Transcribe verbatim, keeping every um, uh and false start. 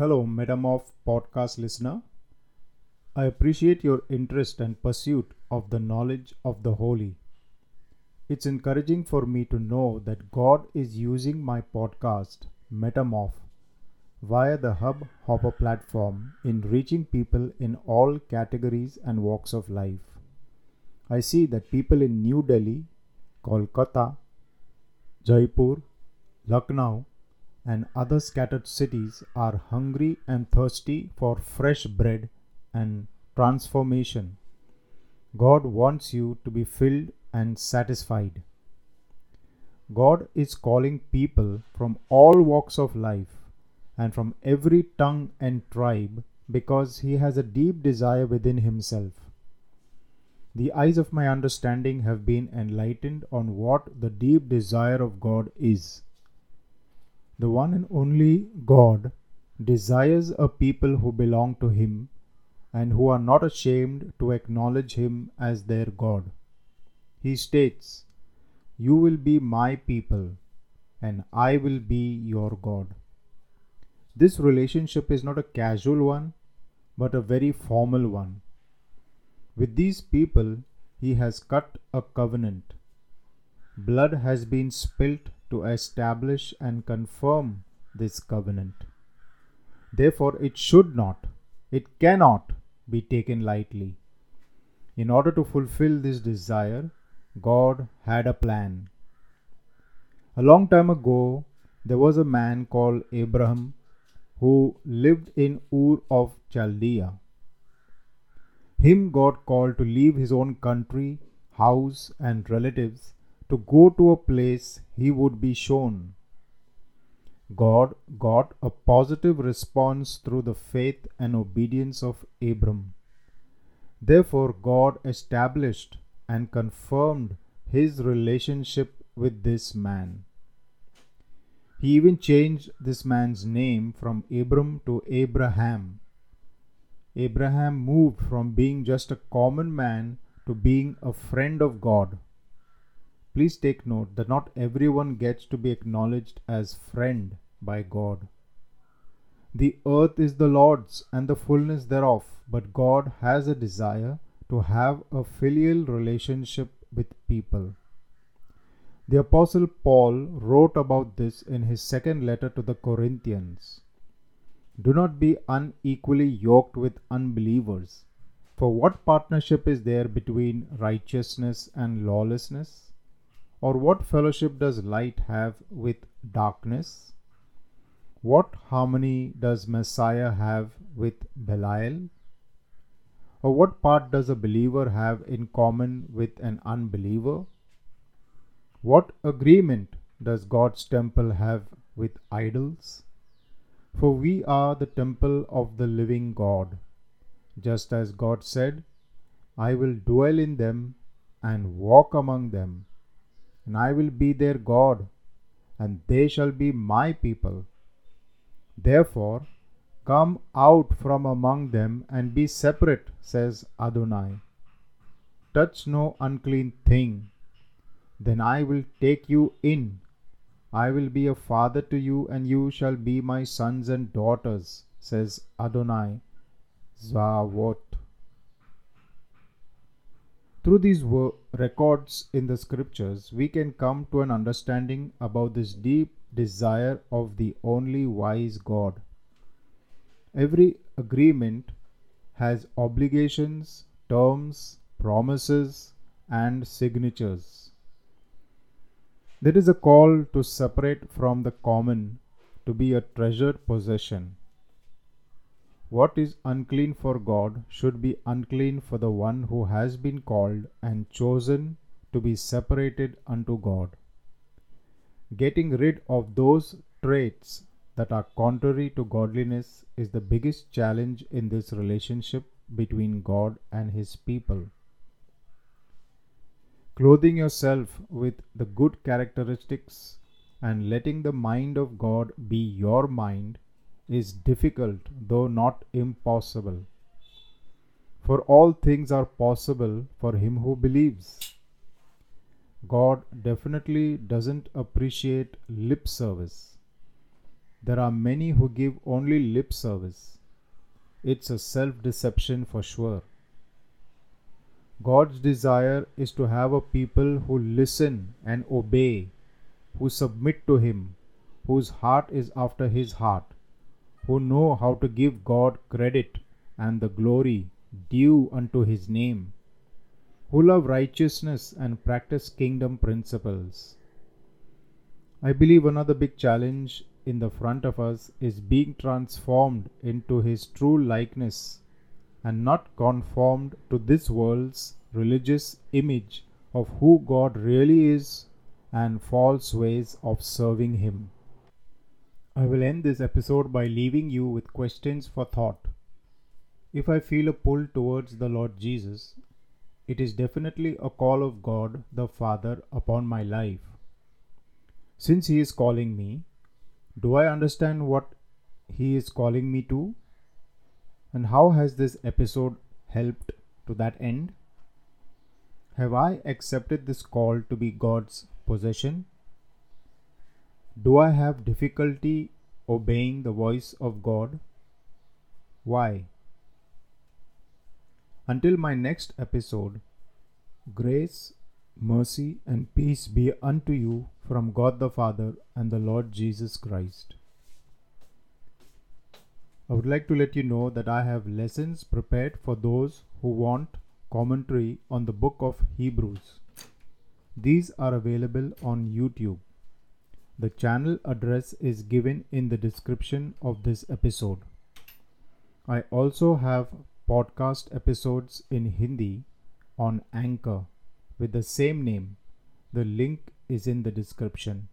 Hello, Metamorph podcast listener. I appreciate your interest and pursuit of the knowledge of the holy. It's encouraging for me to know that God is using my podcast, Metamorph, via the HubHopper platform in reaching people in all categories and walks of life. I see that people in New Delhi, Kolkata, Jaipur, Lucknow, and other scattered cities are hungry and thirsty for fresh bread and transformation. God wants you to be filled and satisfied. God is calling people from all walks of life and from every tongue and tribe because He has a deep desire within Himself. The eyes of my understanding have been enlightened on what the deep desire of God is. The one and only God desires a people who belong to Him and who are not ashamed to acknowledge Him as their God. He states, "You will be my people, and I will be your God." This relationship is not a casual one, but a very formal one. With these people, He has cut a covenant. Blood has been spilt to establish and confirm this covenant. Therefore, it should not, it cannot be taken lightly. In order to fulfill this desire, God had a plan. A long time ago, there was a man called Abraham who lived in Ur of Chaldea. Him God called to leave his own country, house, and relatives to go to a place he would be shown. God got a positive response through the faith and obedience of Abram. Therefore, God established and confirmed His relationship with this man. He even changed this man's name from Abram to Abraham. Abraham moved from being just a common man to being a friend of God. Please take note that not everyone gets to be acknowledged as friend by God. The earth is the Lord's and the fullness thereof, but God has a desire to have a filial relationship with people. The Apostle Paul wrote about this in his second letter to the Corinthians. "Do not be unequally yoked with unbelievers. For what partnership is there between righteousness and lawlessness? Or what fellowship does light have with darkness? What harmony does Messiah have with Belial? Or what part does a believer have in common with an unbeliever? What agreement does God's temple have with idols? For we are the temple of the living God, just as God said, 'I will dwell in them and walk among them. And I will be their God, and they shall be my people. Therefore, come out from among them and be separate,' says Adonai. 'Touch no unclean thing, then I will take you in. I will be a father to you, and you shall be my sons and daughters,' says Adonai, Zawot." Through these records in the scriptures, we can come to an understanding about this deep desire of the only wise God. Every agreement has obligations, terms, promises, and signatures. There is a call to separate from the common, to be a treasured possession. What is unclean for God should be unclean for the one who has been called and chosen to be separated unto God. Getting rid of those traits that are contrary to godliness is the biggest challenge in this relationship between God and His people. Clothing yourself with the good characteristics and letting the mind of God be your mind is difficult, though not impossible. For all things are possible for him who believes. God definitely doesn't appreciate lip service. There are many who give only lip service. It's a self-deception for sure. God's desire is to have a people who listen and obey, who submit to Him, whose heart is after His heart, who know how to give God credit and the glory due unto His name, who love righteousness and practice kingdom principles. I believe another big challenge in the front of us is being transformed into His true likeness and not conformed to this world's religious image of who God really is and false ways of serving Him. I will end this episode by leaving you with questions for thought. If I feel a pull towards the Lord Jesus, it is definitely a call of God the Father upon my life. Since He is calling me, do I understand what He is calling me to? And how has this episode helped to that end? Have I accepted this call to be God's possession? Do I have difficulty obeying the voice of God? Why? Until my next episode, grace, mercy, and peace be unto you from God the Father and the Lord Jesus Christ. I would like to let you know that I have lessons prepared for those who want commentary on the book of Hebrews. These are available on YouTube. The channel address is given in the description of this episode. I also have podcast episodes in Hindi on Anchor with the same name. The link is in the description.